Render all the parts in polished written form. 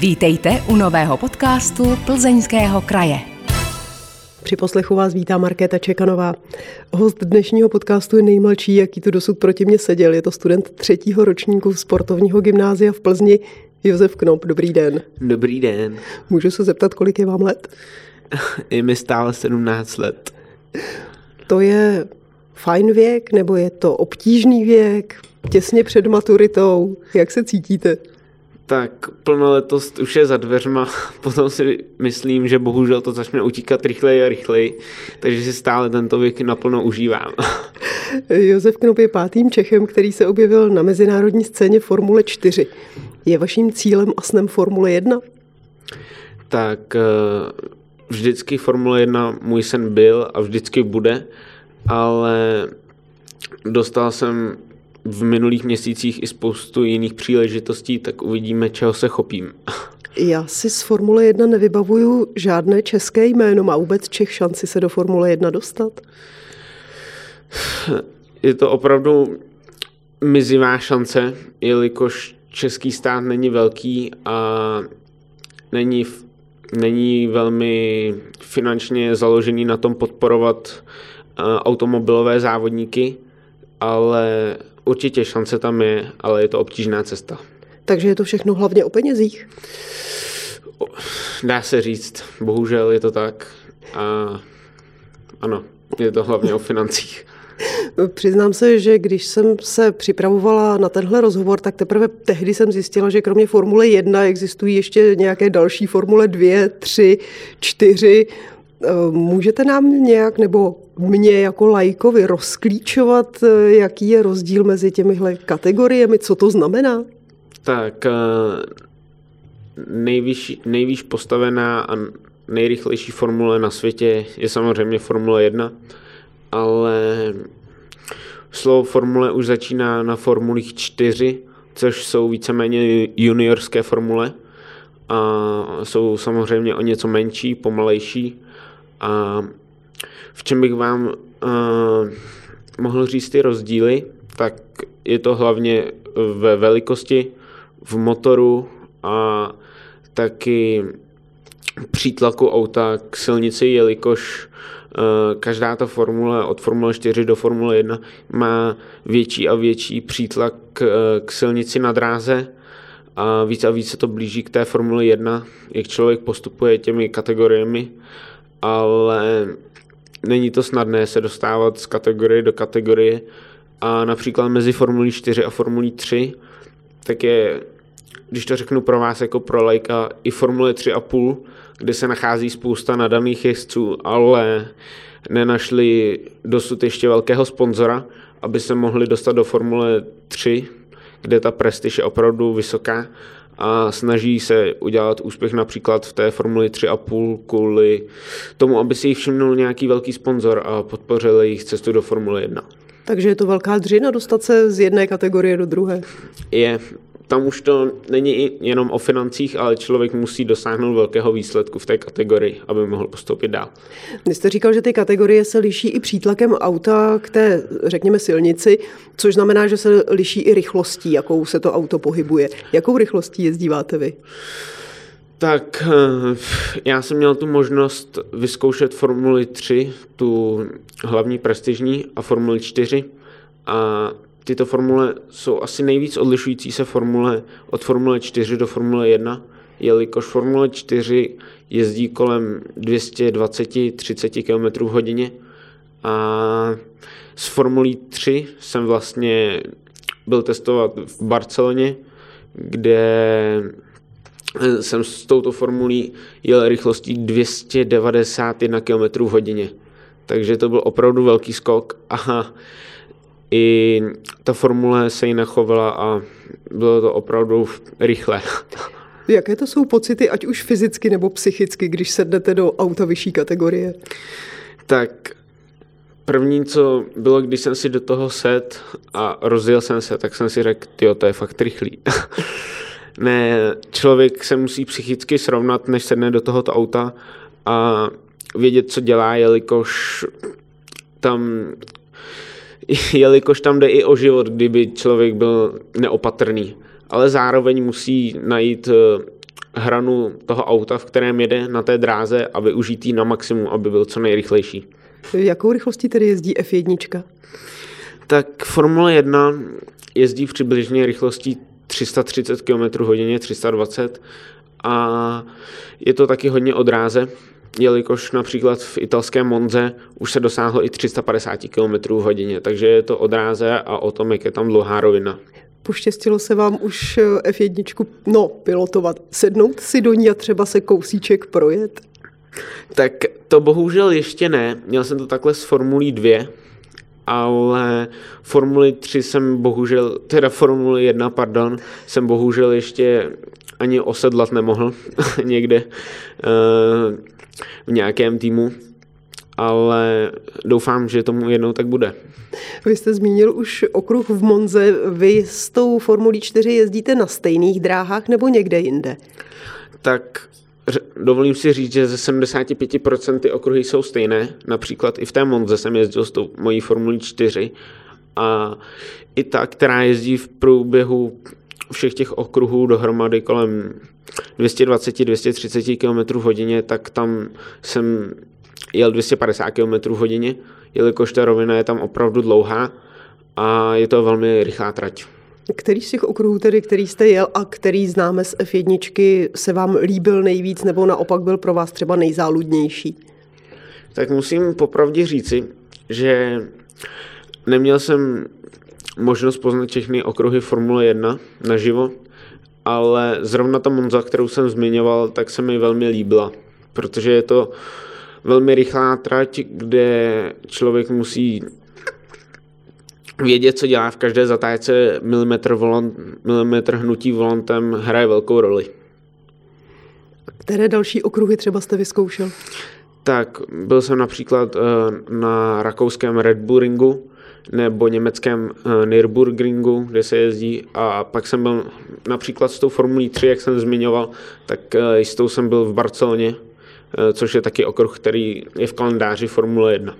Vítejte u nového podcastu Plzeňského kraje. Při poslechu vás vítá Markéta Čekanová. Host dnešního podcastu je nejmladší, jaký tu dosud proti mě seděl. Je to student 3. ročníku sportovního gymnázia v Plzni, Josef Knop. Dobrý den. Dobrý den. Můžu se zeptat, kolik je vám let? Je mi stále 17 let. To je fajn věk, nebo je to obtížný věk, těsně před maturitou? Jak se cítíte? Tak plnoletost už je za dveřma, potom si myslím, že bohužel to začne utíkat rychleji a rychleji, takže si stále tento věk naplno užívám. Josef Knop je 5. Čechem, který se objevil na mezinárodní scéně Formule 4. Je vaším cílem a snem Formule 1? Tak vždycky Formule 1 můj sen byl a vždycky bude, ale dostal jsem v minulých měsících i spoustu jiných příležitostí, tak uvidíme, čeho se chopím. Já si z Formule 1 nevybavuju žádné české jméno. Má vůbec Čech šanci se do Formule 1 dostat? Je to opravdu mizivá šance, jelikož český stát není velký a není velmi finančně založený na tom podporovat automobilové závodníky, ale určitě šance tam je, ale je to obtížná cesta. Takže je to všechno hlavně o penězích? Dá se říct, bohužel je to tak. A ano, je to hlavně o financích. Přiznám se, že když jsem se připravovala na tenhle rozhovor, tak teprve tehdy jsem zjistila, že kromě Formule 1 existují ještě nějaké další Formule 2, 3, 4. Můžete nám nějak, nebo mě jako laikovi rozklíčovat, jaký je rozdíl mezi těmihle kategoriemi, co to znamená? Tak nejvýš postavená a nejrychlejší formule na světě je samozřejmě Formule 1, ale slovo formule už začíná na formulích 4, což jsou víceméně juniorské formule a jsou samozřejmě o něco menší, pomalejší. A v čem bych vám mohl říct ty rozdíly, tak je to hlavně ve velikosti, v motoru a taky přítlaku auta k silnici, jelikož každá ta formule od Formule 4 do Formule 1 má větší a větší přítlak k silnici na dráze a víc se to blíží k té Formule 1, jak člověk postupuje těmi kategoriemi, ale není to snadné se dostávat z kategorie do kategorie a například mezi Formulí 4 a Formulí 3 tak je, když to řeknu pro vás jako pro laika, i Formule 3,5, kde se nachází spousta nadaných jezdců, ale nenašli dosud ještě velkého sponzora, aby se mohli dostat do Formule 3, kde ta prestiž je opravdu vysoká a snaží se udělat úspěch například v té Formuli 3,5 kvůli tomu, aby si jich všimnul nějaký velký sponzor a podpořil jejich cestu do Formule 1. Takže je to velká dřina dostat se z jedné kategorie do druhé? Je. Tam už to není jenom o financích, ale člověk musí dosáhnout velkého výsledku v té kategorii, aby mohl postoupit dál. Vy jste říkal, že ty kategorie se liší i přítlakem auta k té, řekněme, silnici, což znamená, že se liší i rychlostí, jakou se to auto pohybuje. Jakou rychlostí jezdíváte vy? Tak já jsem měl tu možnost vyzkoušet Formuli 3, tu hlavní prestižní, a Formuli 4 a tyto formule jsou asi nejvíc odlišující se formule od Formule 4 do Formule 1, jelikož Formule 4 jezdí kolem 220-30 km/h a s Formulí 3 jsem vlastně byl testovat v Barceloně, kde jsem s touto formulí jel rychlostí 291 km/h. Takže to byl opravdu velký skok a i ta formule se jinak chovala a bylo to opravdu rychle. Jaké to jsou pocity, ať už fyzicky nebo psychicky, když sednete do auta vyšší kategorie? Tak první, co bylo, když jsem si do toho sedl a rozjel jsem se, tak jsem si řekl, tyjo, to je fakt rychlý. Ne, člověk se musí psychicky srovnat, než sedne do tohoto auta a vědět, co dělá, jelikož tam jde i o život, kdyby člověk byl neopatrný. Ale zároveň musí najít hranu toho auta, v kterém jede na té dráze a využít ji na maximum, aby byl co nejrychlejší. Jakou rychlostí tedy jezdí F1? Tak Formule 1 jezdí v přibližně rychlostí 330 km/h, 320 a je to taky hodně o dráze, jelikož například v italském Monze už se dosáhlo i 350 km/h, takže je to o dráze a o tom, jak je tam dlouhá rovina. Poštěstilo se vám už F1 pilotovat, sednout si do ní a třeba se kousíček projet? Tak to bohužel ještě ne, měl jsem to takhle s Formulí 2, ale Formuli 1 jsem bohužel ještě ani osedlat nemohl někde v nějakém týmu, ale doufám, že tomu jednou tak bude. Vy jste zmínil už okruh v Monze, vy s tou Formulí 4 jezdíte na stejných dráhách nebo někde jinde? Tak dovolím si říct, že ze 75% ty okruhy jsou stejné. Například i v té Monze jsem jezdil s tou mojí Formulí 4 a i ta, která jezdí v průběhu všech těch okruhů dohromady kolem 220-230 km/h, tak tam jsem jel 250 km/h, jelikož ta rovina je tam opravdu dlouhá a je to velmi rychlá trať. Který z těch okruhů, tedy, který jste jel a který známe z F1, se vám líbil nejvíc nebo naopak byl pro vás třeba nejzáludnější? Tak musím popravdě říci, že neměl jsem možnost poznat všechny okruhy Formule 1 naživo, ale zrovna ta Monza, kterou jsem zmiňoval, tak se mi velmi líbila, protože je to velmi rychlá trať, kde člověk musí vědět, co dělá v každé zatáčce, milimetr hnutí volantem hraje velkou roli. Které další okruhy třeba jste vyzkoušel? Tak byl jsem například na rakouském Red Bull Ringu nebo německém Nürburgringu, kde se jezdí, a pak jsem byl například s tou Formulí 3, jak jsem zmiňoval, tak s tou jsem byl v Barceloně, což je taky okruh, který je v kalendáři Formule 1.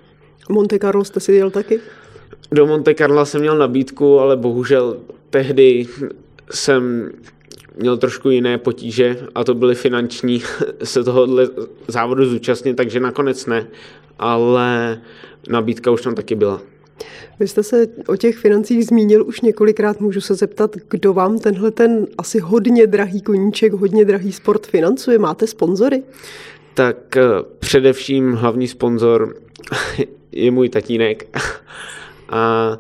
Monte Carlo jste si jel taky? Do Monte Carla jsem měl nabídku, ale bohužel tehdy jsem měl trošku jiné potíže a to byly finanční se tohohle závodu zúčastnit, takže nakonec ne, ale nabídka už tam taky byla. Vy jste se o těch financích zmínil už několikrát, můžu se zeptat, kdo vám tenhle ten asi hodně drahý koníček, hodně drahý sport financuje, máte sponzory? Tak především hlavní sponzor je můj tatínek. A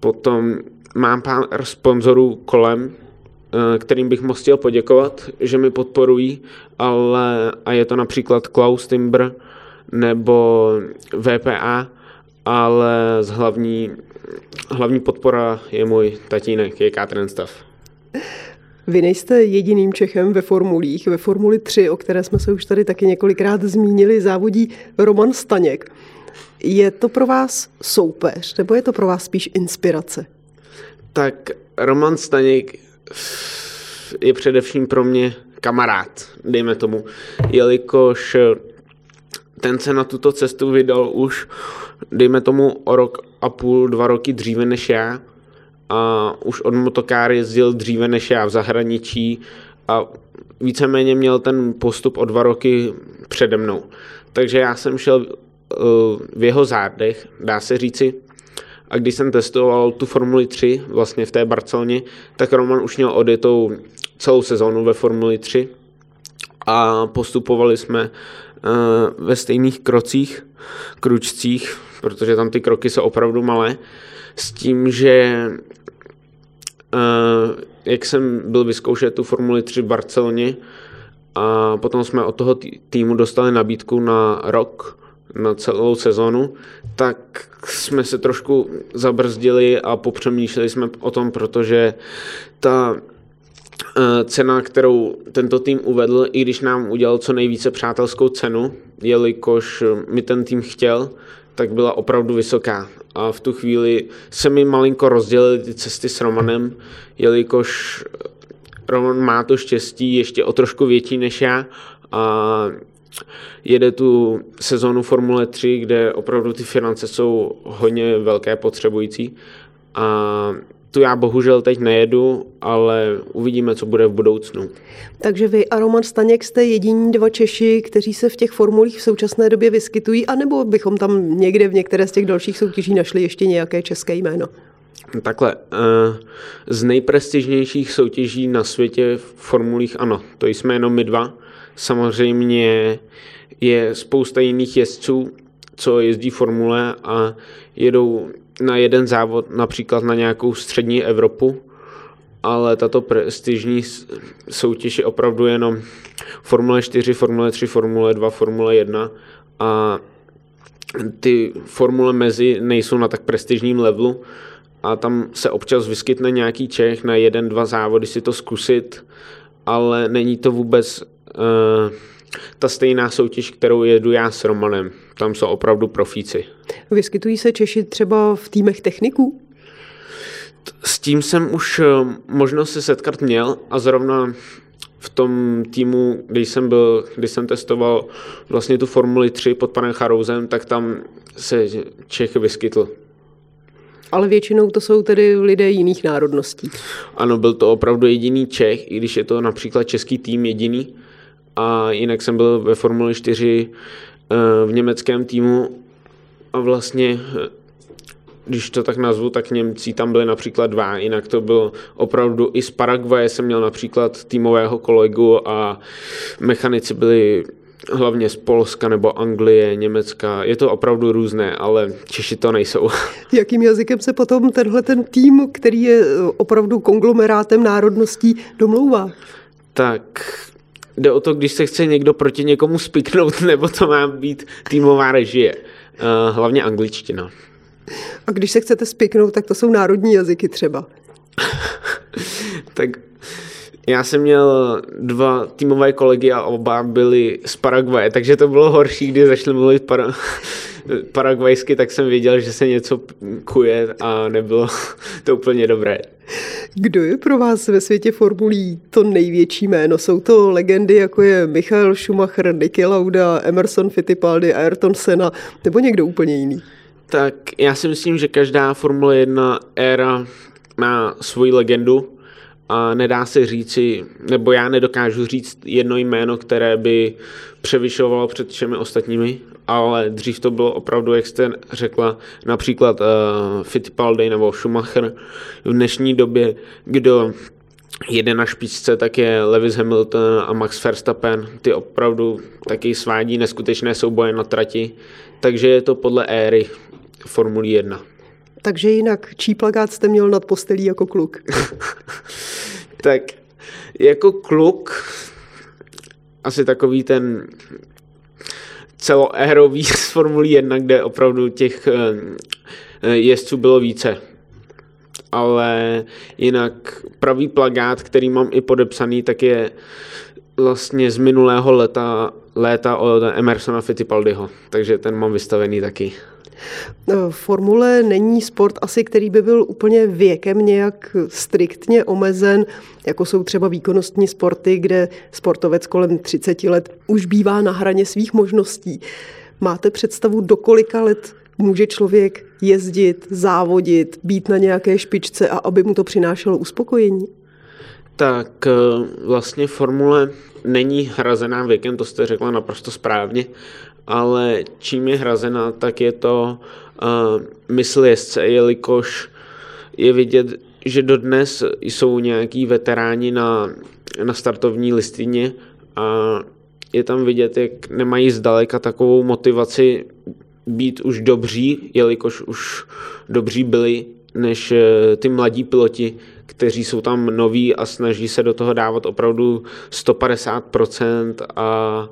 potom mám pár sponzorů kolem, kterým bych moc chtěl poděkovat, že mi podporují, a je to například Klaus Timbr nebo VPA, ale hlavní podpora je můj tatínek, je Katrin Stav. Vy nejste jediným Čechem ve formulích. Ve Formuli 3, o které jsme se už tady taky několikrát zmínili, závodí Roman Staněk. Je to pro vás soupeř, nebo je to pro vás spíš inspirace? Tak Roman Staněk je především pro mě kamarád, dejme tomu, jelikož ten se na tuto cestu vydal už, dejme tomu, o rok a půl, 2 roky dříve než já a už od motokár jezdil dříve než já v zahraničí a víceméně měl ten postup o 2 roky přede mnou. Takže já jsem šel v jeho zárdech, dá se říci. A když jsem testoval tu Formuli 3 vlastně v té Barceloně, tak Roman už měl odjetou celou sezónu ve Formuli 3 a postupovali jsme ve stejných kručcích, protože tam ty kroky jsou opravdu malé, s tím, že jak jsem byl vyzkoušet tu Formuli 3 v Barceloně a potom jsme od toho týmu dostali nabídku na rok, na celou sezonu, tak jsme se trošku zabrzdili a popřemýšleli jsme o tom, protože ta cena, kterou tento tým uvedl, i když nám udělal co nejvíce přátelskou cenu, jelikož mi ten tým chtěl, tak byla opravdu vysoká. A v tu chvíli se mi malinko rozdělily ty cesty s Romanem, jelikož Roman má to štěstí ještě o trošku větší než já a jede tu sezónu Formule 3, kde opravdu ty finance jsou hodně velké potřebující a Tu já bohužel teď nejedu, ale uvidíme, co bude v budoucnu. Takže vy a Roman Staněk jste jediní dva Češi, kteří se v těch formulích v současné době vyskytují, anebo bychom tam někde v některé z těch dalších soutěží našli ještě nějaké české jméno? Takhle, z nejprestižnějších soutěží na světě v formulích ano, to jsme jenom my dva. Samozřejmě je spousta jiných jezdců, co jezdí formule a jedou na jeden závod, například na nějakou střední Evropu, ale tato prestižní soutěž je opravdu jenom Formule 4, Formule 3, Formule 2, Formule 1 a ty formule mezi nejsou na tak prestižním levelu a tam se občas vyskytne nějaký Čech na jeden, dva závody si to zkusit, ale není to vůbec ta stejná soutěž, kterou jedu já s Romanem. Tam jsou opravdu profíci. Vyskytují se Češi třeba v týmech techniků? S tím jsem už možnost se setkat měl a zrovna v tom týmu, když jsem testoval vlastně tu Formuli 3 pod panem Charouzem, tak tam se Čech vyskytl. Ale většinou to jsou tedy lidé jiných národností. Ano, byl to opravdu jediný Čech, i když je to například český tým jediný. A jinak jsem byl ve Formuli 4 v německém týmu a vlastně, když to tak nazvu, tak Němci tam byli například dva. Jinak to bylo opravdu i z Paraguaje jsem měl například týmového kolegu a mechanici byli hlavně z Polska nebo Anglie, Německa. Je to opravdu různé, ale Češi to nejsou. Jakým jazykem se potom tenhle ten tým, který je opravdu konglomerátem národností, domlouvá? Tak jde o to, když se chce někdo proti někomu spiknout, nebo to má být týmová režie. Hlavně angličtina. A když se chcete spiknout, tak to jsou národní jazyky třeba. Tak já jsem měl dva týmové kolegy a oba byli z Paraguaje, takže to bylo horší, když začali mluvit paraguajsky, tak jsem věděl, že se něco kuje a nebylo to úplně dobré. Kdo je pro vás ve světě formulí to největší jméno? Jsou to legendy, jako je Michal Schumacher, Niki Lauda, Emerson Fittipaldi, Ayrton Senna, nebo někdo úplně jiný? Tak já si myslím, že každá Formule 1 éra má svoji legendu a nedá se říci, nebo já nedokážu říct jedno jméno, které by převyšovalo před všemi ostatními, ale dřív to bylo opravdu, jak jste řekla, například Fittipaldi nebo Schumacher. V dnešní době, kdo jede na špičce, tak je Lewis Hamilton a Max Verstappen. Ty opravdu taky svádí neskutečné souboje na trati, takže je to podle éry Formule 1. Takže jinak, čí plakát jste měl nad postelí jako kluk? Tak jako kluk asi takový ten celoérový z Formule 1, kde opravdu těch jezdců bylo více. Ale jinak pravý plakát, který mám i podepsaný, tak je vlastně z minulého léta od Emersona Fittipaldiho. Takže ten mám vystavený taky. Formule není sport asi, který by byl úplně věkem nějak striktně omezen, jako jsou třeba výkonnostní sporty, kde sportovec kolem 30 let už bývá na hraně svých možností. Máte představu, do kolika let může člověk jezdit, závodit, být na nějaké špičce a aby mu to přinášelo uspokojení? Tak vlastně formule není hrazená věkem, to jste řekla naprosto správně, ale čím je hrazená, tak je to mysl jezdce, jelikož je vidět, že dodnes jsou nějaký veteráni na startovní listině a je tam vidět, jak nemají zdaleka takovou motivaci být už dobří, jelikož už dobří byli, než ty mladí piloti, kteří jsou tam noví a snaží se do toho dávat opravdu 150% a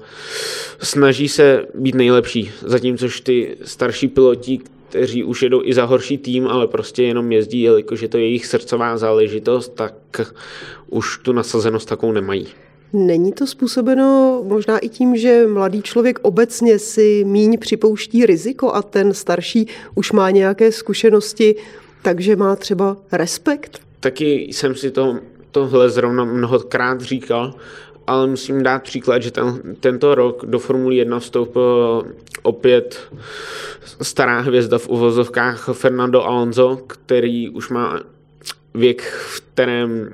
snaží se být nejlepší. Zatímcož ty starší piloti, kteří už jedou i za horší tým, ale prostě jenom jezdí, jelikož je to jejich srdcová záležitost, tak už tu nasazenost takovou nemají. Není to způsobeno možná i tím, že mladý člověk obecně si míň připouští riziko a ten starší už má nějaké zkušenosti, takže má třeba respekt? Taky jsem si tohle zrovna mnohokrát říkal, ale musím dát příklad, že tento rok do Formule 1 vstoupil opět stará hvězda v uvozovkách Fernando Alonso, který už má věk, v kterém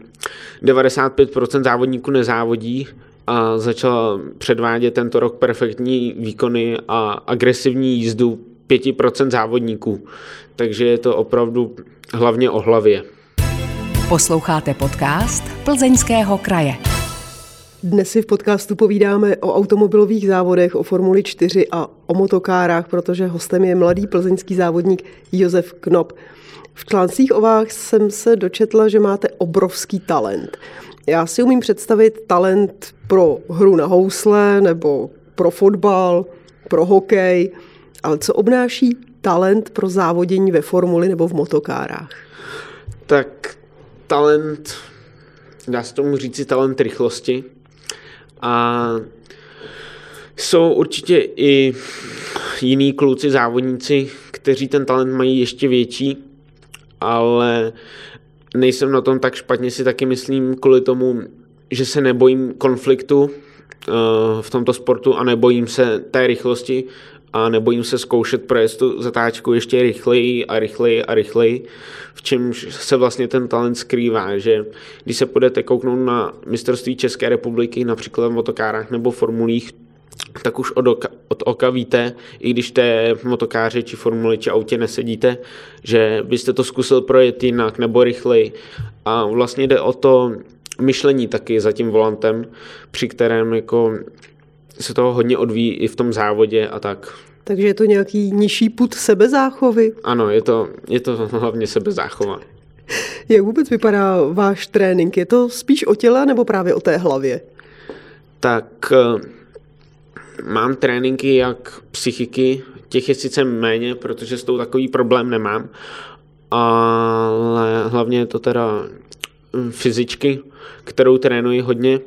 95% závodníků nezávodí, a začala předvádět tento rok perfektní výkony a agresivní jízdu 5% závodníků. Takže je to opravdu hlavně o hlavě. Posloucháte podcast Plzeňského kraje. Dnes si v podcastu povídáme o automobilových závodech, o Formuli 4 a o motokárách, protože hostem je mladý plzeňský závodník Josef Knop. V článcích o vás jsem se dočetla, že máte obrovský talent. Já si umím představit talent pro hru na housle nebo pro fotbal, pro hokej, ale co obnáší talent pro závodění ve formuli nebo v motokárách? Tak talent, dá se tomu říci talent rychlosti. A jsou určitě i jiní kluci, závodníci, kteří ten talent mají ještě větší, ale nejsem na tom tak špatně, si taky myslím, kvůli tomu, že se nebojím konfliktu v tomto sportu a nebojím se té rychlosti a nebojím se zkoušet projet tu zatáčku ještě rychleji a rychleji a rychleji, v čemž se vlastně ten talent skrývá, že když se půjdete kouknout na mistrovství České republiky, například v motokárách nebo formulích, tak už od oka víte, i když té motokáři či formuli či autě nesedíte, že byste to zkusil projet jinak nebo rychleji. A vlastně jde o to myšlení taky za tím volantem, při kterém jako se toho hodně odvíjí i v tom závodě a tak. Takže je to nějaký nižší pud sebezáchovy? Ano, je to hlavně sebezáchova. Jak vůbec vypadá váš trénink? Je to spíš o těle nebo právě o té hlavě? Tak mám tréninky jak psychiky, těch je sice méně, protože s tou takový problém nemám, ale hlavně je to teda fyzičky, kterou trénuji hodně,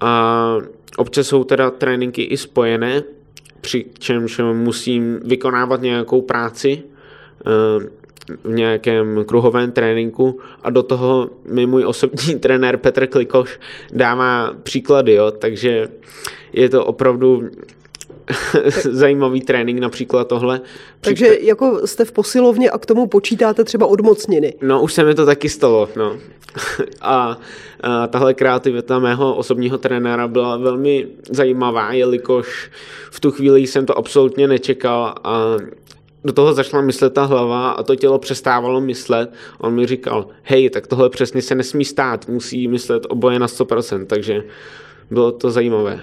a občas jsou teda tréninky i spojené, přičemž musím vykonávat nějakou práci v nějakém kruhovém tréninku a do toho mi můj osobní trenér Petr Klikoš dává příklady, jo? Takže je to opravdu zajímavý trénink, například tohle. Takže jako jste v posilovně a k tomu počítáte třeba odmocniny. No, už se mi to taky stalo. No. A tahle kreativita mého osobního trenéra byla velmi zajímavá, jelikož v tu chvíli jsem to absolutně nečekal a do toho začala myslet ta hlava a to tělo přestávalo myslet. On mi říkal, hej, tak tohle přesně se nesmí stát, musí myslet oboje na 100%, takže bylo to zajímavé.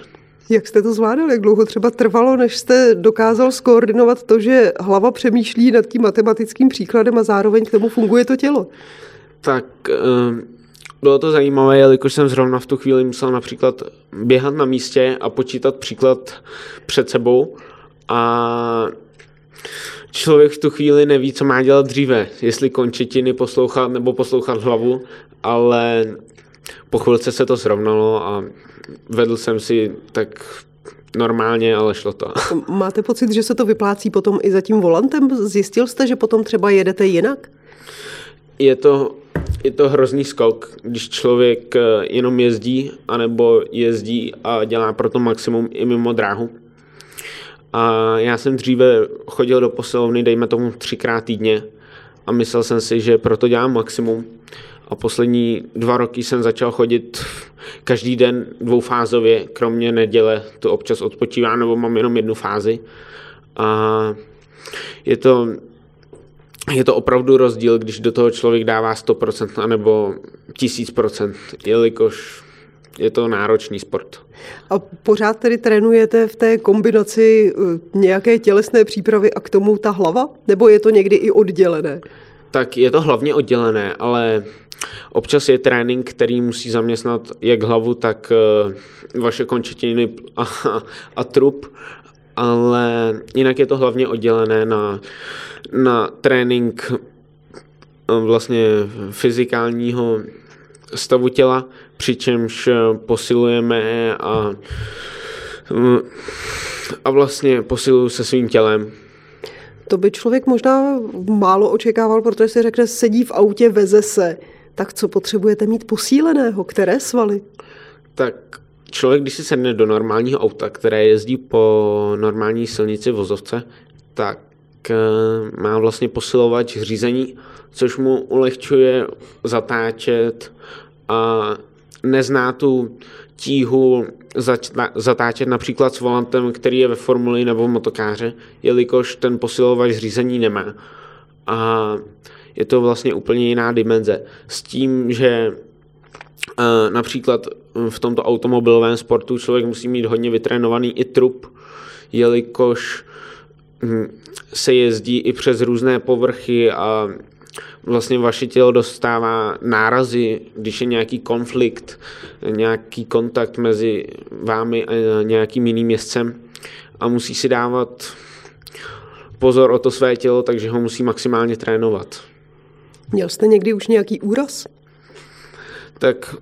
Jak jste to zvládal? Jak dlouho třeba trvalo, než jste dokázal skoordinovat to, že hlava přemýšlí nad tím matematickým příkladem a zároveň k tomu funguje to tělo? Tak bylo to zajímavé, jelikož jsem zrovna v tu chvíli musel například běhat na místě a počítat příklad před sebou a člověk v tu chvíli neví, co má dělat dříve, jestli končetiny poslouchat nebo poslouchat hlavu, ale po chvilce se to srovnalo a vedl jsem si tak normálně, ale šlo to. Máte pocit, že se to vyplácí potom i za tím volantem? Zjistil jste, že potom třeba jedete jinak? Je to hrozný skok, když člověk jenom jezdí, anebo jezdí a dělá pro to maximum i mimo dráhu. A já jsem dříve chodil do posilovny, dejme tomu 3x týdně a myslel jsem si, že proto dělám maximum. A poslední 2 roky jsem začal chodit každý den dvoufázově, kromě neděle, to občas odpočívám, nebo mám jenom 1 fázi. A je to opravdu rozdíl, když do toho člověk dává 100% anebo 1000%, jelikož je to náročný sport. A pořád tedy trénujete v té kombinaci nějaké tělesné přípravy a k tomu ta hlava? Nebo je to někdy i oddělené? Tak je to hlavně oddělené, ale občas je trénink, který musí zaměstnat jak hlavu, tak vaše končetiny a trup, ale jinak je to hlavně oddělené na trénink vlastně fyzikálního stavu těla, přičemž posilujeme a vlastně posiluju se svým tělem. To by člověk možná málo očekával, protože si řekne, sedí v autě, veze se. Tak co potřebujete mít posíleného? Které svaly? Tak člověk, když si sedne do normálního auta, které jezdí po normální silnici vozovce, tak má vlastně posilovač řízení, což mu ulehčuje zatáčet a nezná tu tíhu zatáčet například s volantem, který je ve formuli nebo v motokáře, jelikož ten posilovač řízení nemá. A je to vlastně úplně jiná dimenze. S tím, že například v tomto automobilovém sportu člověk musí mít hodně vytrénovaný i trup, jelikož se jezdí i přes různé povrchy a vlastně vaše tělo dostává nárazy, když je nějaký konflikt, nějaký kontakt mezi vámi a nějakým jiným jezdcem a musí si dávat pozor o to své tělo, takže ho musí maximálně trénovat. Měl jste někdy už nějaký úraz? Tak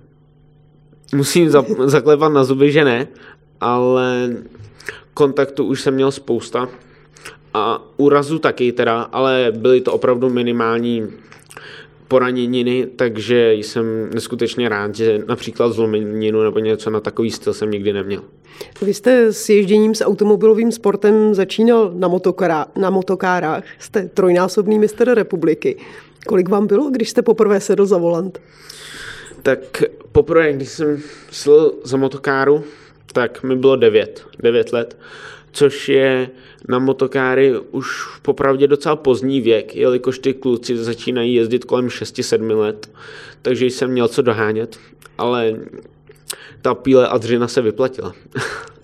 musím zaklepat na zuby, že ne, ale kontaktu už jsem měl spousta a úrazu taky teda, ale byly to opravdu minimální poraněniny, takže jsem neskutečně rád, že například zlomeninu nebo něco na takový styl jsem nikdy neměl. Vy jste s ježděním s automobilovým sportem začínal na motokárách, jste trojnásobný mistr republiky. Kolik vám bylo, když jste poprvé sedl za volant? Tak poprvé, když jsem sedl za motokáru, tak mi bylo 9 let, což je na motokáry už popravdě docela pozdní věk, jelikož ty kluci začínají jezdit kolem 6-7 let, takže jsem měl co dohánět, ale ta píle a dřina se vyplatila.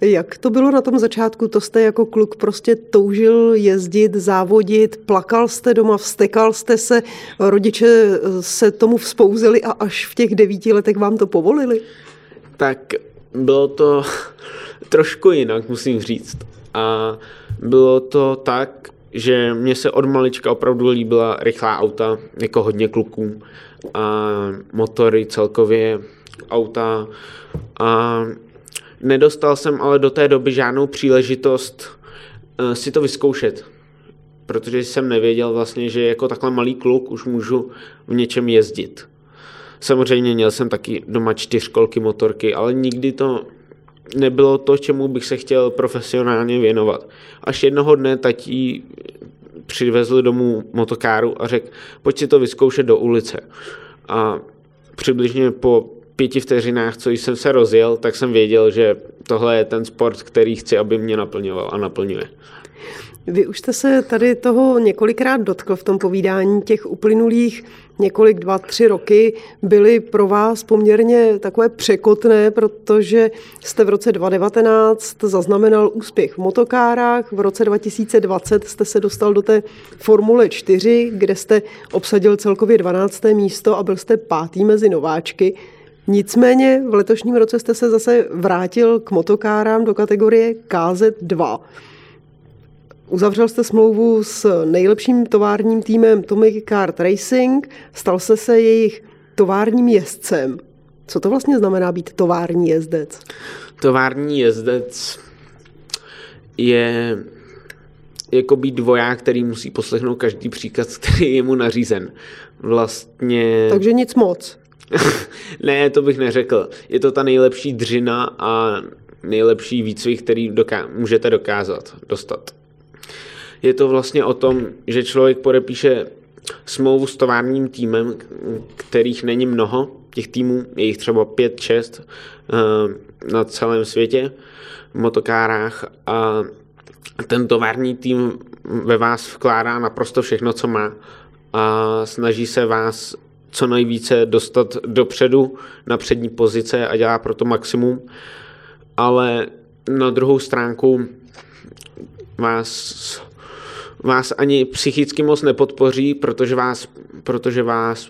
Jak to bylo na tom začátku? To jste jako kluk prostě toužil jezdit, závodit, plakal jste doma, vztekal jste se, rodiče se tomu vzpouzeli a až v těch 9 letech vám to povolili? Tak bylo to trošku jinak, musím říct. A bylo to tak, že mně se od malička opravdu líbila rychlá auta, jako hodně kluků, a motory celkově, auta. A nedostal jsem ale do té doby žádnou příležitost si to vyzkoušet, protože jsem nevěděl vlastně, že jako takhle malý kluk už můžu v něčem jezdit. Samozřejmě měl jsem taky doma 4 motorky, ale nikdy to nebylo to, čemu bych se chtěl profesionálně věnovat. Až jednoho dne tatí přivezl domů motokáru a řekl, pojď si to vyzkoušet do ulice. A přibližně po 5 vteřinách, co jsem se rozjel, tak jsem věděl, že tohle je ten sport, který chci, aby mě naplňoval a naplňuje. Vy už jste se tady toho několikrát dotkl v tom povídání. Těch uplynulých několik, 2-3 roky byly pro vás poměrně takové překotné, protože jste v roce 2019 zaznamenal úspěch v motokárách, v roce 2020 jste se dostal do té Formule 4, kde jste obsadil celkově 12. místo a byl jste 5. mezi nováčky. Nicméně v letošním roce jste se zase vrátil k motokárám do kategorie KZ2. Uzavřel jste smlouvu s nejlepším továrním týmem Tommy Kart Racing, stal jste se jejich továrním jezdcem. Co to vlastně znamená být tovární jezdec? Tovární jezdec je jako být voják, který musí poslechnout každý příkaz, který je mu nařízen. Vlastně... Takže nic moc. Ne, to bych neřekl. Je to ta nejlepší dřina a nejlepší výcvik, který můžete dostat. Je to vlastně o tom, že člověk podepíše smlouvu s továrním týmem, kterých není mnoho, těch týmů, je jich třeba 5-6 na celém světě v motokárách a ten tovární tým ve vás vkládá naprosto všechno, co má a snaží se vás co nejvíce dostat dopředu na přední pozice a dělá proto maximum, ale na druhou stránku vás ani psychicky moc nepodpoří, protože vás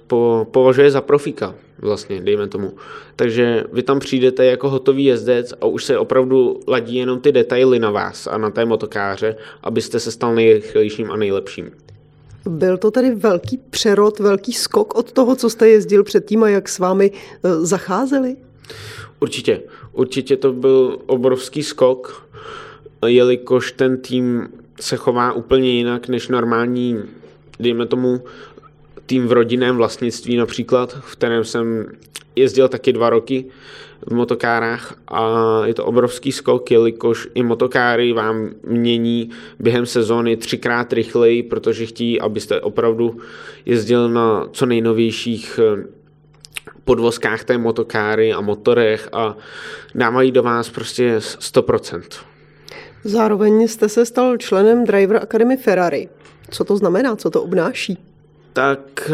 považuje za profíka, vlastně, dejme tomu. Takže vy tam přijdete jako hotový jezdec a už se opravdu ladí jenom ty detaily na vás a na té motokáře, abyste se stal nejrychlejším a nejlepším. Byl to tedy velký přerod, velký skok od toho, co jste jezdil předtím a jak s vámi zacházeli? Určitě to byl obrovský skok, jelikož ten tým se chová úplně jinak než normální, dejme tomu, tým v rodinném vlastnictví například, v kterém jsem jezdil taky 2 roky v motokárách a je to obrovský skok, jelikož i motokáry vám mění během sezóny 3x rychleji, protože chtějí, abyste opravdu jezdil na co nejnovějších podvozkách té motokáry a motorech a dávají do vás prostě 100%. Zároveň jste se stal členem Driver Academy Ferrari. Co to znamená? Co to obnáší? Tak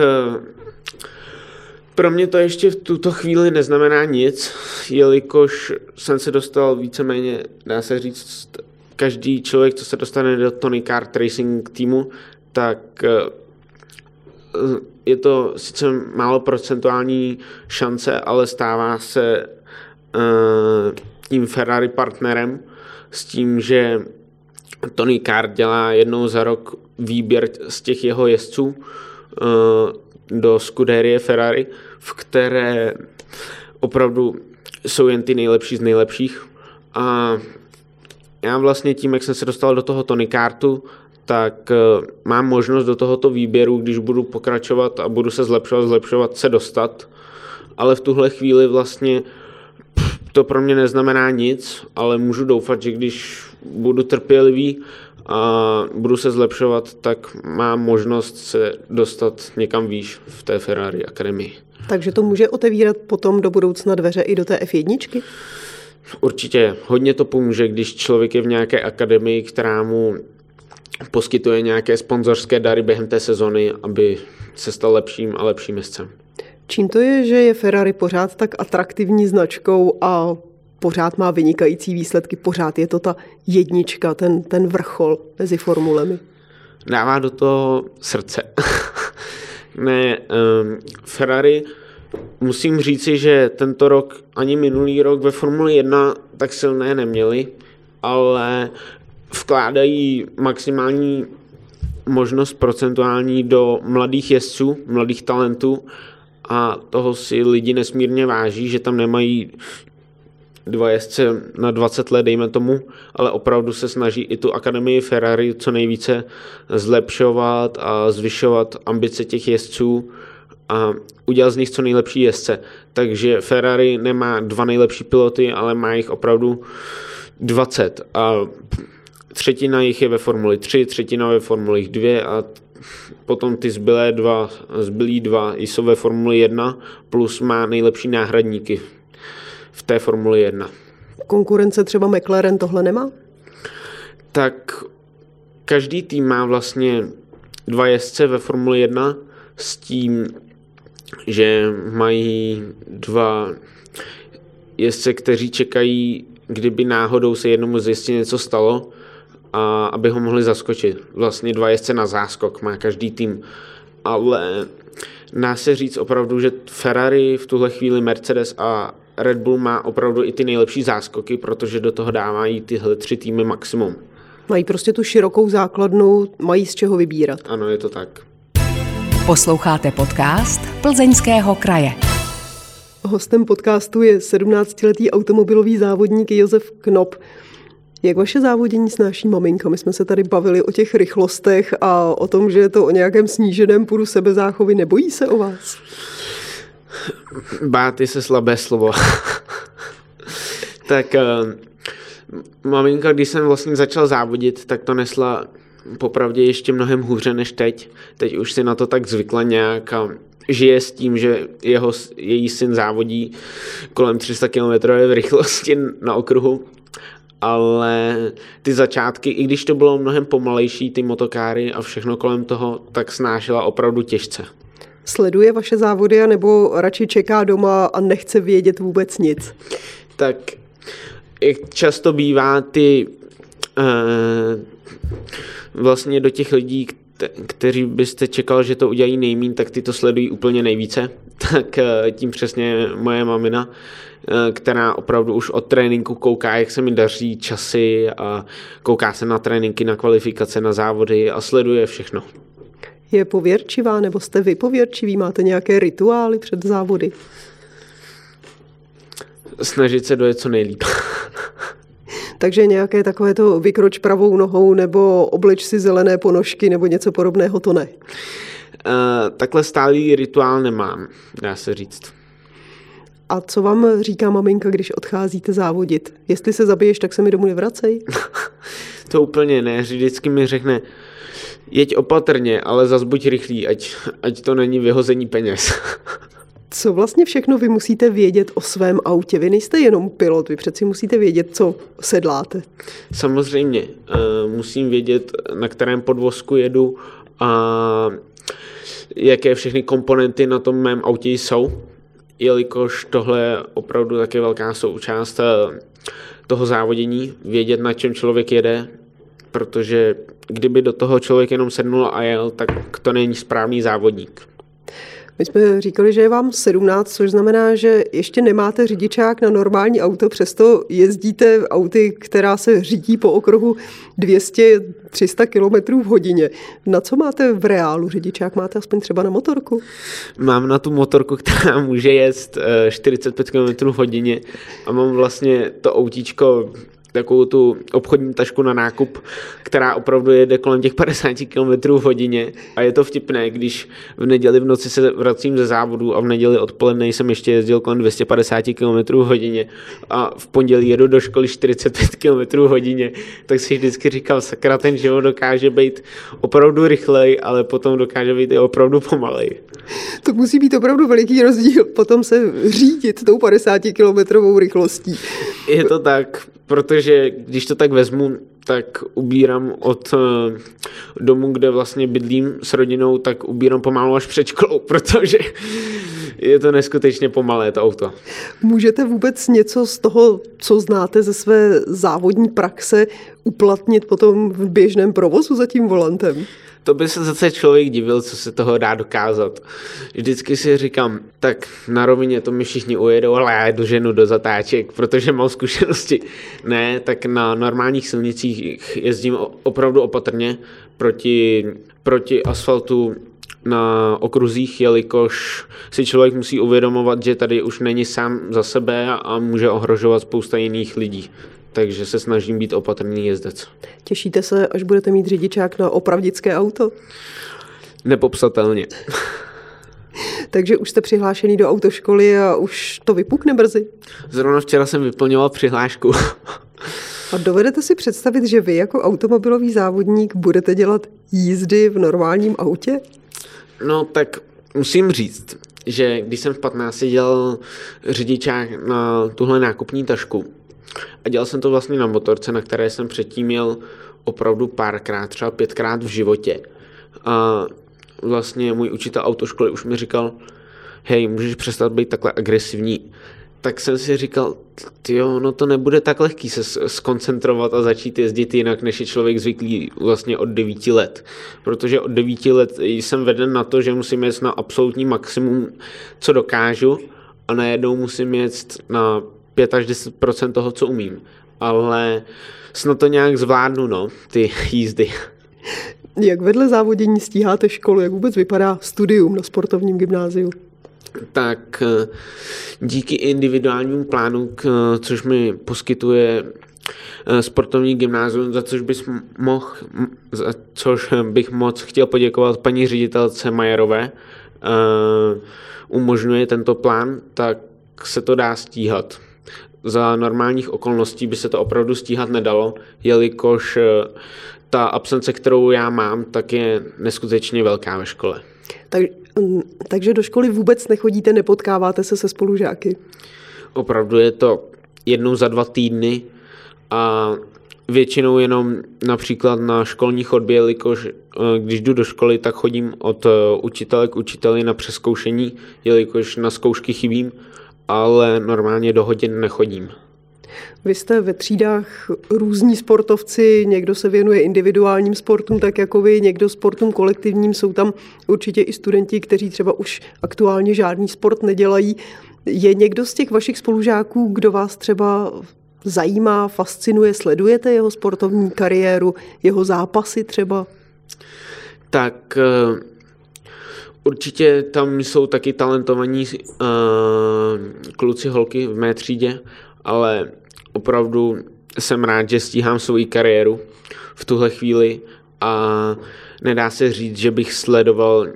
pro mě to ještě v tuto chvíli neznamená nic, jelikož jsem se dostal víceméně, dá se říct, každý člověk, co se dostane do Tony Kart Racing týmu, tak je to sice málo procentuální šance, ale stává se tím Ferrari partnerem s tím, že Tony Kart dělá jednou za rok výběr z těch jeho jezdců do Scuderie Ferrari, v které opravdu jsou jen ty nejlepší z nejlepších. A já vlastně tím, jak jsem se dostal do toho Tony Kartu, tak mám možnost do tohoto výběru, když budu pokračovat a budu se zlepšovat, se dostat. Ale v tuhle chvíli vlastně to pro mě neznamená nic, ale můžu doufat, že když budu trpělivý a budu se zlepšovat, tak mám možnost se dostat někam výš v té Ferrari akademii. Takže to může otevírat potom do budoucna dveře i do té F1? Určitě. Hodně to pomůže, když člověk je v nějaké akademii, která mu poskytuje nějaké sponzorské dary během té sezony, aby se stal lepším a lepším jezdcem. Čím to je, že je Ferrari pořád tak atraktivní značkou a pořád má vynikající výsledky, pořád je to ta jednička, ten vrchol mezi formulemi? Dává do toho srdce. Ne, Ferrari, musím říci, že tento rok, ani minulý rok ve Formuli 1 tak silné neměli, ale vkládají maximální možnost procentuální do mladých jezdců, mladých talentů a toho si lidi nesmírně váží, že tam nemají 2 jezdce na 20 let, dejme tomu, ale opravdu se snaží i tu akademii Ferrari co nejvíce zlepšovat a zvyšovat ambice těch jezdců a udělat z nich co nejlepší jezdce. Takže Ferrari nemá 2 nejlepší piloty, ale má jich opravdu 20 a třetina jich je ve Formuli 3, třetina ve Formuli 2 a potom ty zbylí dva jsou ve Formuli 1 plus má nejlepší náhradníky v té Formuli 1. Konkurence třeba McLaren tohle nemá? Tak každý tým má vlastně 2 jezdce ve Formuli 1 s tím, že mají 2 jezdce, kteří čekají, kdyby náhodou se jednomu z jezdců něco stalo, a aby ho mohli zaskočit. Vlastně 2 jezdce na záskok má každý tým. Ale dá se říct opravdu, že Ferrari, v tuhle chvíli Mercedes a Red Bull má opravdu i ty nejlepší záskoky, protože do toho dávají tyhle 3 týmy maximum. Mají prostě tu širokou základnu, mají z čeho vybírat. Ano, je to tak. Posloucháte podcast Plzeňského kraje. Hostem podcastu je 17-letý automobilový závodník Josef Knop. Jak vaše závodění snáší maminka? My jsme se tady bavili o těch rychlostech a o tom, že je to o nějakém sníženém půdu sebezáchovy. Nebojí se o vás? Bát je se slabé slovo. Tak maminka, když jsem vlastně začal závodit, tak to nesla popravdě ještě mnohem hůře než teď. Teď už si na to tak zvykla nějak a žije s tím, že její syn závodí kolem 300 km v rychlosti na okruhu. Ale ty začátky, i když to bylo mnohem pomalejší, ty motokáry a všechno kolem toho, tak snášela opravdu těžce. Sleduje vaše závody, nebo radši čeká doma a nechce vědět vůbec nic? Tak jak často bývá, ty vlastně do těch lidí, kteří byste čekal, že to udělají nejmín, tak ty to sledují úplně nejvíce. Tak tím přesně moje mamina, která opravdu už od tréninku kouká, jak se mi daří časy a kouká se na tréninky, na kvalifikace, na závody a sleduje všechno. Je pověrčivá, nebo jste vy pověrčivý? Máte nějaké rituály před závody? Snažit se dojet co nejlíp. Takže nějaké takové to vykroč pravou nohou nebo obleč si zelené ponožky nebo něco podobného, to ne? Takhle stálý rituál nemám, dá se říct. A co vám říká maminka, když odcházíte závodit? Jestli se zabiješ, tak se mi domů nevracej? To úplně ne, vždycky mi řekne, jeď opatrně, ale zas buď rychlý, ať to není vyhození peněz. Co vlastně všechno vy musíte vědět o svém autě? Vy nejste jenom pilot, vy přeci musíte vědět, co sedláte. Samozřejmě, musím vědět, na kterém podvozku jedu a jaké všechny komponenty na tom mém autě jsou, jelikož tohle je opravdu taky velká součást toho závodění, vědět, na čem člověk jede, protože kdyby do toho člověk jenom sednul a jel, tak to není správný závodník. My jsme říkali, že je vám 17, což znamená, že ještě nemáte řidičák na normální auto, přesto jezdíte auty, která se řídí po okruhu 200-300 km v hodině. Na co máte v reálu řidičák? Máte aspoň třeba na motorku? Mám na tu motorku, která může jet 45 km v hodině a mám vlastně to autíčko, takovou tu obchodní tašku na nákup, která opravdu jede kolem těch 50 km v hodině a je to vtipné, když v neděli v noci se vracím ze závodu a v neděli odpoledne jsem ještě jezdil kolem 250 km v hodině a v pondělí jedu do školy 45 km v hodině, tak si vždycky říkal, sakra, ten život dokáže být opravdu rychlej, ale potom dokáže být i opravdu pomalej. To musí být opravdu veliký rozdíl, potom se řídit tou 50 km rychlostí. Je to tak, protože když to tak vezmu, tak ubírám od domu, kde vlastně bydlím s rodinou, tak ubírám pomalu až před školou, protože je to neskutečně pomalé to auto. Můžete vůbec něco z toho, co znáte ze své závodní praxe, uplatnit potom v běžném provozu za tím volantem? To by se zase člověk divil, co se toho dá dokázat. Vždycky si říkám, tak na rovině to mi všichni ujedou, ale já jedu ženu do zatáček, protože mám zkušenosti. Ne, tak na normálních silnicích jezdím opravdu opatrně proti asfaltu na okruzích, jelikož si člověk musí uvědomovat, že tady už není sám za sebe a může ohrožovat spousta jiných lidí. Takže se snažím být opatrný jezdec. Těšíte se, až budete mít řidičák na opravdické auto? Nepopsatelně. Takže už jste přihlášený do autoškoly a už to vypukne brzy? Zrovna včera jsem vyplňoval přihlášku. A dovedete si představit, že vy jako automobilový závodník budete dělat jízdy v normálním autě? No tak musím říct, že když jsem v 15 dělal řidičák na tuhle nákupní tašku, a dělal jsem to vlastně na motorce, na které jsem předtím jel opravdu párkrát, třeba 5krát v životě. A vlastně můj učitel autoškoly už mi říkal, hej, můžeš přestat být takhle agresivní. Tak jsem si říkal, tyjo, no to nebude tak lehký se skoncentrovat a začít jezdit jinak, než je člověk zvyklý vlastně od 9 let. Protože od 9 let jsem veden na to, že musím jet na absolutní maximum, co dokážu, a najednou musím jet na 5 až 10% toho, co umím. Ale snad to nějak zvládnu, no, ty jízdy. Jak vedle závodění stíháte školu? Jak vůbec vypadá studium na sportovním gymnáziu? Tak díky individuálnímu plánu, což mi poskytuje sportovní gymnázium, za což bych moc chtěl poděkovat paní ředitelce Majerové, umožňuje tento plán, tak se to dá stíhat. Za normálních okolností by se to opravdu stíhat nedalo, jelikož ta absence, kterou já mám, tak je neskutečně velká ve škole. Takže do školy vůbec nechodíte, nepotkáváte se spolužáky? Opravdu je to jednou za 2 týdny a většinou jenom například na školní chodbě, jelikož když jdu do školy, tak chodím od učitele k učiteli na přezkoušení, jelikož na zkoušky chybím, ale normálně do hodin nechodím. Vy jste ve třídách různí sportovci, někdo se věnuje individuálním sportům, tak jako vy, někdo sportům kolektivním, jsou tam určitě i studenti, kteří třeba už aktuálně žádný sport nedělají. Je někdo z těch vašich spolužáků, kdo vás třeba zajímá, fascinuje, sledujete jeho sportovní kariéru, jeho zápasy třeba? Tak určitě tam jsou taky talentovaní kluci, holky v mé třídě, ale opravdu jsem rád, že stíhám svou kariéru v tuhle chvíli a nedá se říct, že bych sledoval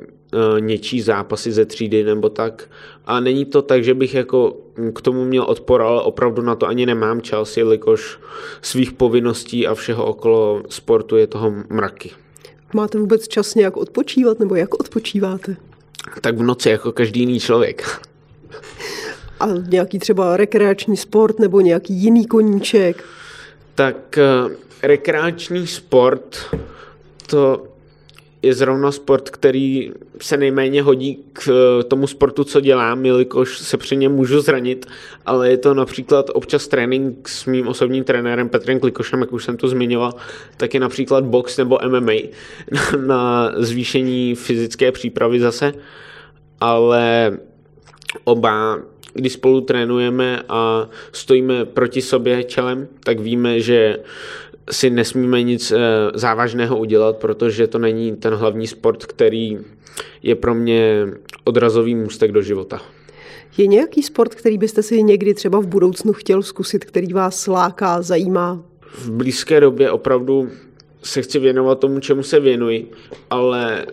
něčí zápasy ze třídy nebo tak. A není to tak, že bych jako k tomu měl odpor, ale opravdu na to ani nemám čas, jelikož svých povinností a všeho okolo sportu je toho mraky. Máte vůbec čas nějak odpočívat, nebo jak odpočíváte? Tak v noci, jako každý jiný člověk. A nějaký třeba rekreační sport nebo nějaký jiný koníček? Tak rekreační sport, to je zrovna sport, který se nejméně hodí k tomu sportu, co dělám, jelikož se při něm můžu zranit, ale je to například občas trénink s mým osobním trenérem Petrem Klikošem, jak už jsem to zmiňoval, tak je například box nebo MMA na zvýšení fyzické přípravy zase, ale oba, když spolu trénujeme a stojíme proti sobě čelem, tak víme, že si nesmíme nic závažného udělat, protože to není ten hlavní sport, který je pro mě odrazový můstek do života. Je nějaký sport, který byste si někdy třeba v budoucnu chtěl zkusit, který vás láká, zajímá? V blízké době opravdu se chci věnovat tomu, čemu se věnuji, ale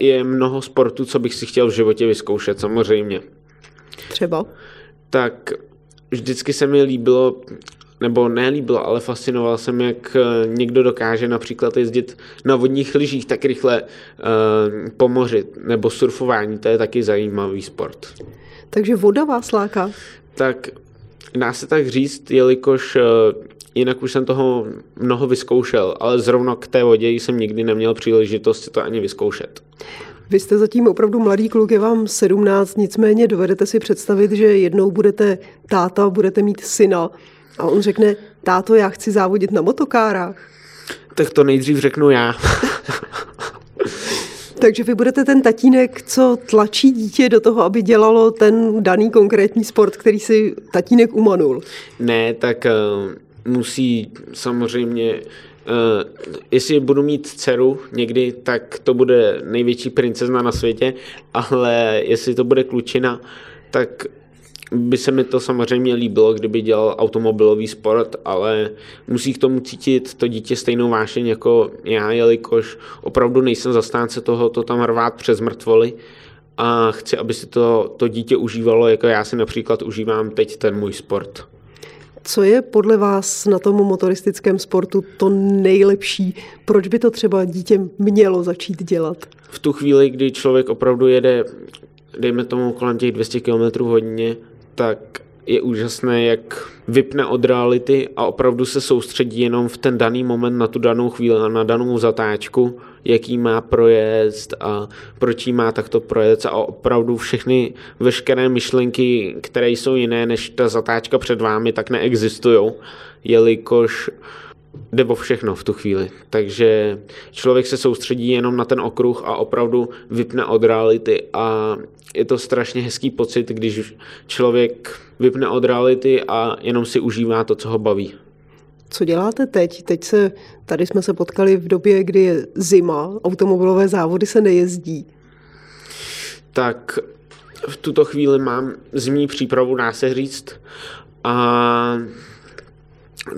je mnoho sportů, co bych si chtěl v životě vyzkoušet, samozřejmě. Třeba? Tak vždycky se mi líbilo, nebo nelíbilo, ale fascinoval jsem, jak někdo dokáže například jezdit na vodních lyžích tak rychle po moři, nebo surfování, to je taky zajímavý sport. Takže voda vás láká? Tak dá se tak říct, jelikož jinak už jsem toho mnoho vyzkoušel, ale zrovna k té vodě jsem nikdy neměl příležitost si to ani vyzkoušet. Vy jste zatím opravdu mladý kluk, je vám 17, nicméně dovedete si představit, že jednou budete táta, budete mít syna, a on řekne, táto, já chci závodit na motokárách. Tak to nejdřív řeknu já. Takže vy budete ten tatínek, co tlačí dítě do toho, aby dělalo ten daný konkrétní sport, který si tatínek umanul. Ne, tak musí samozřejmě, jestli budu mít dceru někdy, tak to bude největší princezna na světě, ale jestli to bude klučina, tak by se mi to samozřejmě líbilo, kdyby dělal automobilový sport, ale musí k tomu cítit to dítě stejnou vášeň jako já, jelikož opravdu nejsem zastánce toho, to tam rvát přes mrtvoly a chci, aby si to dítě užívalo, jako já si například užívám teď ten můj sport. Co je podle vás na tom motoristickém sportu to nejlepší? Proč by to třeba dítě mělo začít dělat? V tu chvíli, kdy člověk opravdu jede, dejme tomu kolem těch 200 km hodině, tak je úžasné, jak vypne od reality a opravdu se soustředí jenom v ten daný moment, na tu danou chvíli, na danou zatáčku, jaký má projezd a proč jí má takto projezd a opravdu veškeré myšlenky, které jsou jiné než ta zatáčka před vámi, tak neexistují, jelikož jde o všechno v tu chvíli. Takže člověk se soustředí jenom na ten okruh a opravdu vypne od reality a je to strašně hezký pocit, když člověk vypne od reality a jenom si užívá to, co ho baví. Co děláte teď? Tady jsme se potkali v době, kdy je zima, automobilové závody se nejezdí. Tak v tuto chvíli mám zimní přípravu, dá se říct, a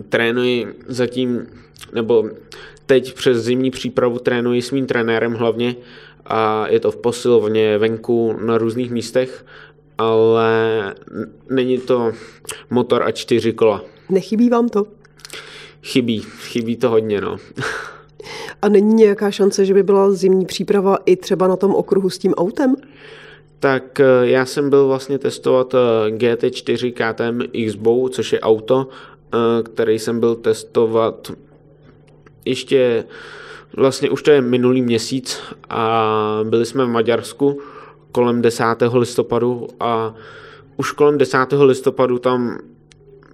trénuji zatím, nebo teď přes zimní přípravu trénuji s mým trenérem hlavně a je to v posilovně, venku, na různých místech, ale není to motor a 4 kola. Nechybí vám to? Chybí to hodně, no. A není nějaká šance, že by byla zimní příprava i třeba na tom okruhu s tím autem? Tak já jsem byl vlastně testovat GT4 KTM X-Bow, což je auto, který jsem byl testovat ještě, vlastně už to je minulý měsíc a byli jsme v Maďarsku kolem 10. listopadu a už kolem 10. listopadu tam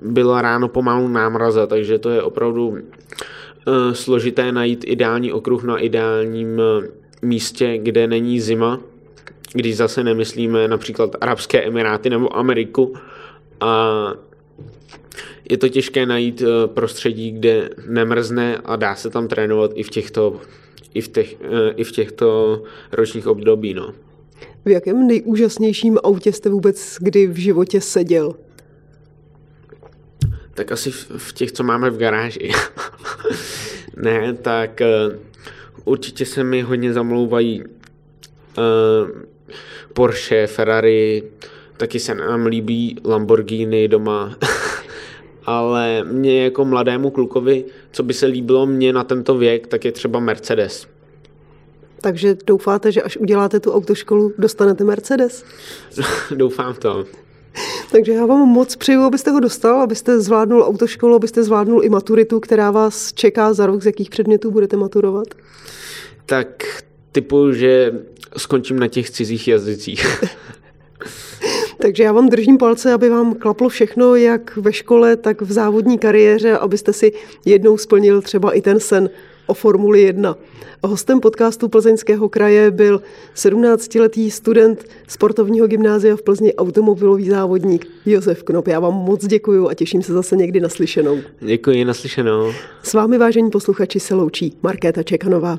byla ráno pomalu námraza, takže to je opravdu složité najít ideální okruh na ideálním místě, kde není zima, když zase nemyslíme například Arabské Emiráty nebo Ameriku a je to těžké najít prostředí, kde nemrzne a dá se tam trénovat i v těchto ročních období. No. V jakém nejúžasnějším autě jste vůbec kdy v životě seděl? Tak asi v těch, co máme v garáži. Ne, tak určitě se mi hodně zamlouvají Porsche, Ferrari, taky se nám líbí Lamborghini doma, ale mě jako mladému klukovi, co by se líbilo mně na tento věk, tak je třeba Mercedes. Takže doufáte, že až uděláte tu autoškolu, dostanete Mercedes? Doufám to. Takže já vám moc přeju, abyste ho dostal, abyste zvládnul autoškolu, abyste zvládnul i maturitu, která vás čeká za rok, z jakých předmětů budete maturovat. Tak typuju, že skončím na těch cizích jazycích. Takže já vám držím palce, aby vám klaplo všechno, jak ve škole, tak v závodní kariéře, abyste si jednou splnil třeba i ten sen o Formuli 1. Hostem podcastu Plzeňského kraje byl 17-letý student sportovního gymnázia v Plzni, automobilový závodník Josef Knop. Já vám moc děkuju a těším se zase někdy naslyšenou. Děkuji, naslyšenou. S vámi, vážení posluchači, se loučí Markéta Čekanová.